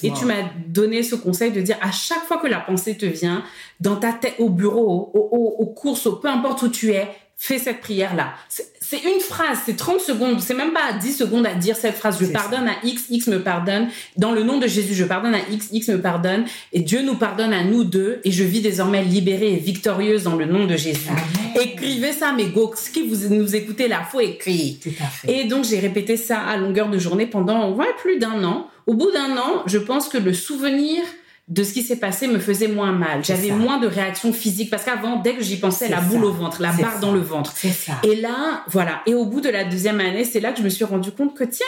Et tu m'as donné ce conseil de dire à chaque fois que la pensée te vient, dans ta tête, au bureau, aux courses, peu importe où tu es, fais cette prière-là. C'est une phrase, c'est 30 secondes, c'est même pas 10 secondes à dire cette phrase. Je pardonne à X, X me pardonne. Dans le nom de Jésus, je pardonne à X, X me pardonne. Et Dieu nous pardonne à nous deux. Et je vis désormais libérée et victorieuse dans le nom de Jésus. Amen. Écrivez ça, mes go. Ce qui vous nous écoutez là, faut écrire. Tout à fait. Et donc, j'ai répété ça à longueur de journée pendant plus d'1 an. Au bout d'1 an, je pense que le souvenir de ce qui s'est passé me faisait moins mal. J'avais moins de réactions physiques, parce qu'avant, dès que j'y pensais, boule au ventre, la barre dans le ventre. C'est ça. Et là, voilà. Et au bout de la 2e année, c'est là que je me suis rendu compte que, tiens,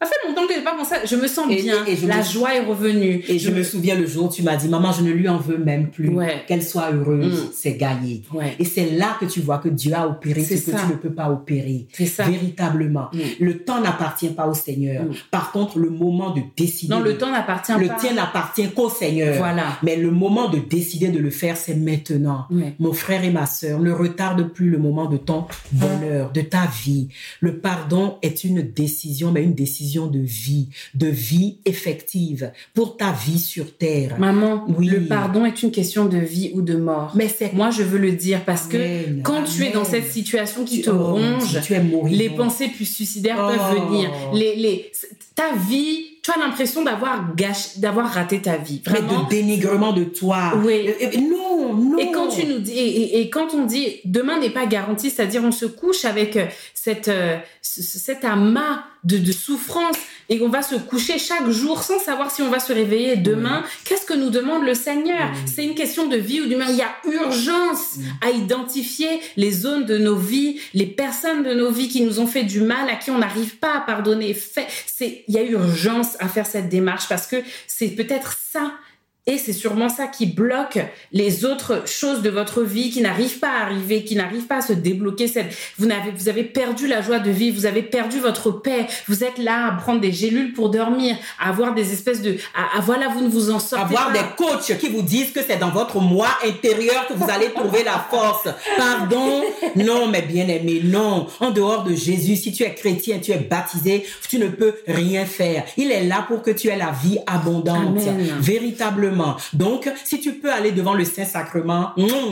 ça fait longtemps que je n'ai pas pensé, je me sens bien, joie est revenue. Et je me souviens le jour où tu m'as dit, maman, je ne lui en veux même plus, qu'elle soit heureuse, c'est gagné. Ouais. Et c'est là que tu vois que Dieu a opéré ce que tu ne peux pas opérer, véritablement. Mm. Le temps n'appartient pas au Seigneur. Mm. Par contre, le moment de décider... Non, le temps n'appartient pas. Le tien n'appartient qu'au Seigneur. Voilà. Mais le moment de décider de le faire, c'est maintenant. Ouais. Mon frère et ma sœur, ne retarde plus le moment de ton bonheur, de ta vie. Le pardon est une décision, mais une décision de vie effective pour ta vie sur terre. Maman, le pardon est une question de vie ou de mort. Mais moi, je veux le dire parce que quand tu es dans cette situation qui te ronge, les pensées suicidaires peuvent venir. Ta vie, tu as l'impression d'avoir raté ta vie. Vraiment. Mais de dénigrement de toi. Oui. Non. Et quand tu nous dis, et quand on dit demain n'est pas garanti, c'est-à-dire on se couche avec cet amas de souffrance, et on va se coucher chaque jour sans savoir si on va se réveiller demain. Qu'est-ce que nous demande le Seigneur ? C'est une question de vie ou d'humain. Il y a urgence à identifier les zones de nos vies, les personnes de nos vies qui nous ont fait du mal, à qui on n'arrive pas à pardonner. Il y a urgence à faire cette démarche, parce que c'est peut-être ça, et c'est sûrement ça qui bloque les autres choses de votre vie qui n'arrivent pas à arriver, qui n'arrivent pas à se débloquer. Vous avez perdu la joie de vivre, vous avez perdu votre paix. Vous êtes là à prendre des gélules pour dormir, à avoir des espèces de... Voilà, vous ne vous en sortez pas. Avoir des coachs qui vous disent que c'est dans votre moi intérieur que vous allez trouver la force. Pardon, non, mais bien-aimé, non. En dehors de Jésus, si tu es chrétien, tu es baptisé, tu ne peux rien faire. Il est là pour que tu aies la vie abondante. Amen. Véritablement. Donc, si tu peux aller devant le Saint-Sacrement,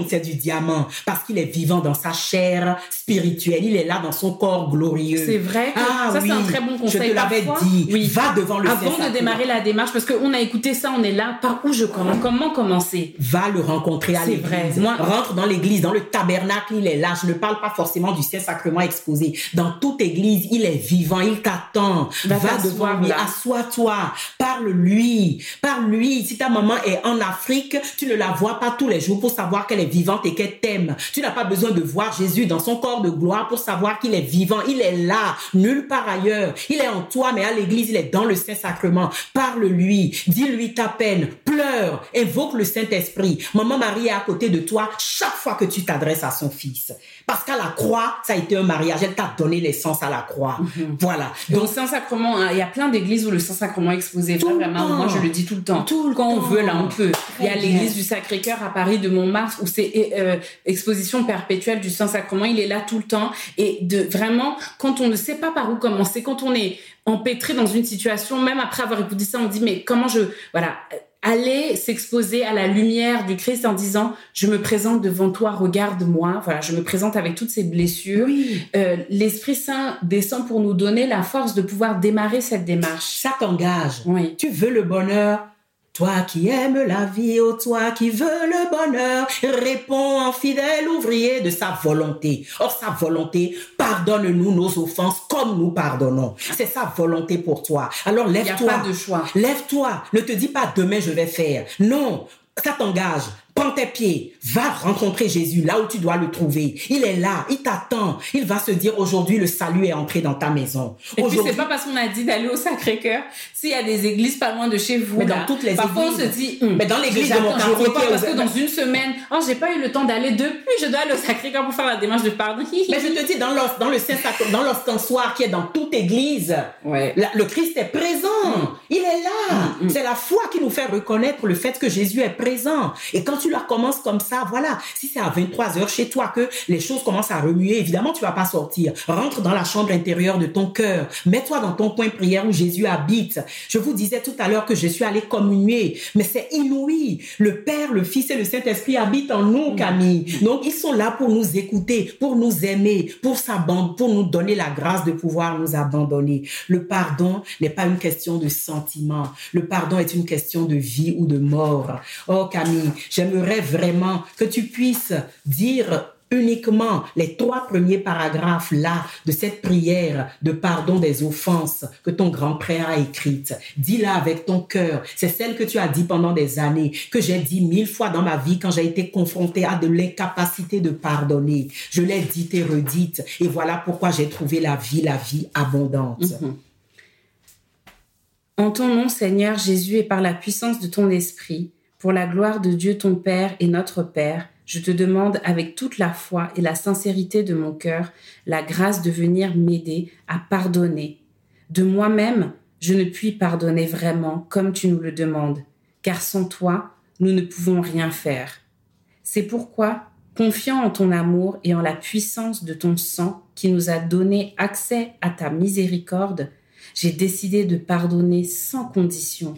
c'est du diamant, parce qu'il est vivant dans sa chair spirituelle. Il est là dans son corps glorieux. C'est vrai que c'est un très bon conseil. Je te l'avais dit, va devant le Saint-Sacrement. Avant de démarrer la démarche, parce qu'on a écouté ça, on est là, par où je commence, comment commencer? Va le rencontrer à l'église. Moi, rentre dans l'église, dans le tabernacle, il est là. Je ne parle pas forcément du Saint-Sacrement exposé. Dans toute église, il est vivant, il t'attend. Va devant lui, assois-toi, parle-lui, parle-lui. Si ta maman est en Afrique, tu ne la vois pas tous les jours pour savoir qu'elle est vivante et qu'elle t'aime. Tu n'as pas besoin de voir Jésus dans son corps de gloire pour savoir qu'il est vivant. Il est là, nulle part ailleurs. Il est en toi, mais à l'église, il est dans le Saint-Sacrement. Parle-lui, dis-lui ta peine, pleure, invoque le Saint-Esprit. Maman Marie est à côté de toi chaque fois que tu t'adresses à son fils. Parce qu'à la croix, ça a été un mariage. Elle t'a donné l'essence à la croix. Voilà. Donc, le Saint-Sacrement, il y a plein d'églises où le Saint-Sacrement est exposé. Vraiment, moi, je le dis tout le temps. Quand on veut, là, on peut. Il y a l'église du Sacré-Cœur à Paris de Montmartre où c'est exposition perpétuelle du Saint-Sacrement. Il est là tout le temps. Et vraiment, quand on ne sait pas par où commencer, quand on est empêtré dans une situation, même après avoir écouté ça, on dit, mais comment je... Voilà. Aller s'exposer à la lumière du Christ en disant, je me présente devant toi, regarde-moi. Voilà, je me présente avec toutes ces blessures. L'Esprit Saint descend pour nous donner la force de pouvoir démarrer cette démarche. Ça t'engage. Oui. Tu veux le bonheur. Toi qui aimes la vie, oh toi qui veux le bonheur, réponds en fidèle ouvrier de sa volonté. Or sa volonté, pardonne-nous nos offenses comme nous pardonnons. C'est sa volonté pour toi. Alors lève-toi. Il n'y a pas de choix. Lève-toi. Ne te dis pas demain je vais faire. Non, ça t'engage. Prends tes pieds, va rencontrer Jésus là où tu dois le trouver. Il est là, il t'attend. Il va se dire, aujourd'hui, le salut est entré dans ta maison. Et puis, c'est pas parce qu'on a dit d'aller au Sacré-Cœur. S'il y a des églises pas loin de chez vous, mais là, dans toutes les églises, on se dit, mais dans l'église de mon quartier, parce que dans une semaine, j'ai pas eu le temps d'aller depuis, je dois aller au Sacré-Cœur pour faire la démarche de pardon. Mais je te dis, dans le Saint-Sacrement, dans l'ostensoir qui est dans toute église, le Christ est présent. Il est là. C'est la foi qui nous fait reconnaître le fait que Jésus est présent. Et quand tu la commences comme ça, voilà. Si c'est à 23h chez toi que les choses commencent à remuer, évidemment, tu vas pas sortir. Rentre dans la chambre intérieure de ton cœur. Mets-toi dans ton coin prière où Jésus habite. Je vous disais tout à l'heure que je suis allée communier, mais c'est inouï. Le Père, le Fils et le Saint-Esprit habitent en nous, Camille. Donc, ils sont là pour nous écouter, pour nous aimer, pour nous donner la grâce de pouvoir nous abandonner. Le pardon n'est pas une question de sentiment. Le pardon est une question de vie ou de mort. Oh, Camille, j'aimerais vraiment que tu puisses dire uniquement les 3 premiers paragraphes là de cette prière de pardon des offenses que ton grand-père a écrite. Dis-la avec ton cœur. C'est celle que tu as dit pendant des années, que j'ai dit 1000 fois dans ma vie quand j'ai été confrontée à de l'incapacité de pardonner. Je l'ai dite et redite, et voilà pourquoi j'ai trouvé la vie abondante. En ton nom, Seigneur Jésus, et par la puissance de ton esprit, pour la gloire de Dieu ton Père et notre Père, je te demande avec toute la foi et la sincérité de mon cœur la grâce de venir m'aider à pardonner. De moi-même, je ne puis pardonner vraiment comme tu nous le demandes, car sans toi, nous ne pouvons rien faire. C'est pourquoi, confiant en ton amour et en la puissance de ton sang qui nous a donné accès à ta miséricorde, j'ai décidé de pardonner sans condition.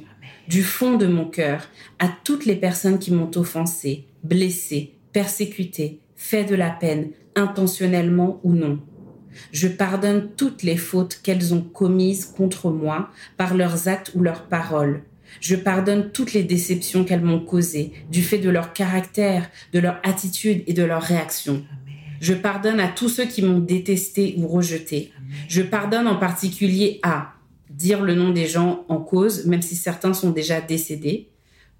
Du fond de mon cœur, à toutes les personnes qui m'ont offensée, blessée, persécutée, fait de la peine, intentionnellement ou non. Je pardonne toutes les fautes qu'elles ont commises contre moi par leurs actes ou leurs paroles. Je pardonne toutes les déceptions qu'elles m'ont causées du fait de leur caractère, de leur attitude et de leur réaction. Je pardonne à tous ceux qui m'ont détesté ou rejeté. Je pardonne en particulier à dire le nom des gens en cause, même si certains sont déjà décédés,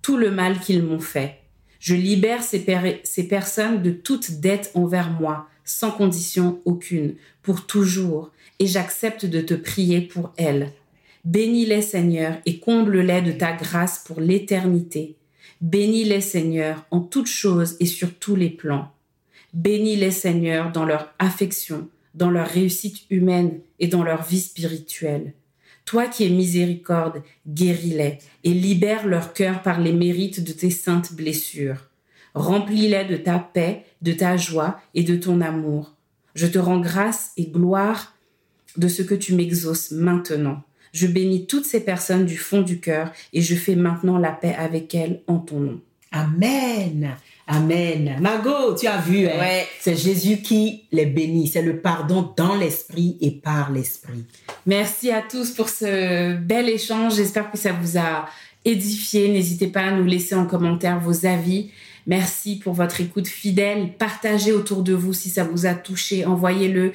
tout le mal qu'ils m'ont fait. Je libère ces personnes de toute dette envers moi, sans condition aucune, pour toujours, et j'accepte de te prier pour elles. Bénis-les, Seigneur, et comble-les de ta grâce pour l'éternité. Bénis-les, Seigneur, en toutes choses et sur tous les plans. Bénis-les, Seigneur, dans leur affection, dans leur réussite humaine et dans leur vie spirituelle. Toi qui es miséricorde, guéris-les et libère leur cœur par les mérites de tes saintes blessures. Remplis-les de ta paix, de ta joie et de ton amour. Je te rends grâce et gloire de ce que tu m'exauces maintenant. Je bénis toutes ces personnes du fond du cœur et je fais maintenant la paix avec elles en ton nom. Amen. Amen. Margot, tu as vu, hein? Ouais. C'est Jésus qui les bénit. C'est le pardon dans l'esprit et par l'esprit. Merci à tous pour ce bel échange. J'espère que ça vous a édifié. N'hésitez pas à nous laisser en commentaire vos avis. Merci pour votre écoute fidèle. Partagez autour de vous si ça vous a touché. Envoyez-le.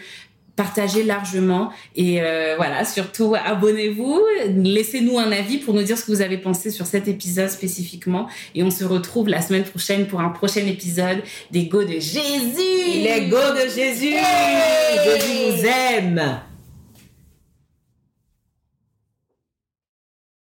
Partagez largement et voilà, surtout abonnez-vous, laissez-nous un avis pour nous dire ce que vous avez pensé sur cet épisode spécifiquement et on se retrouve la semaine prochaine pour un prochain épisode d'Ego de Jésus. L'Ego de Jésus, hey, Jésus vous aime.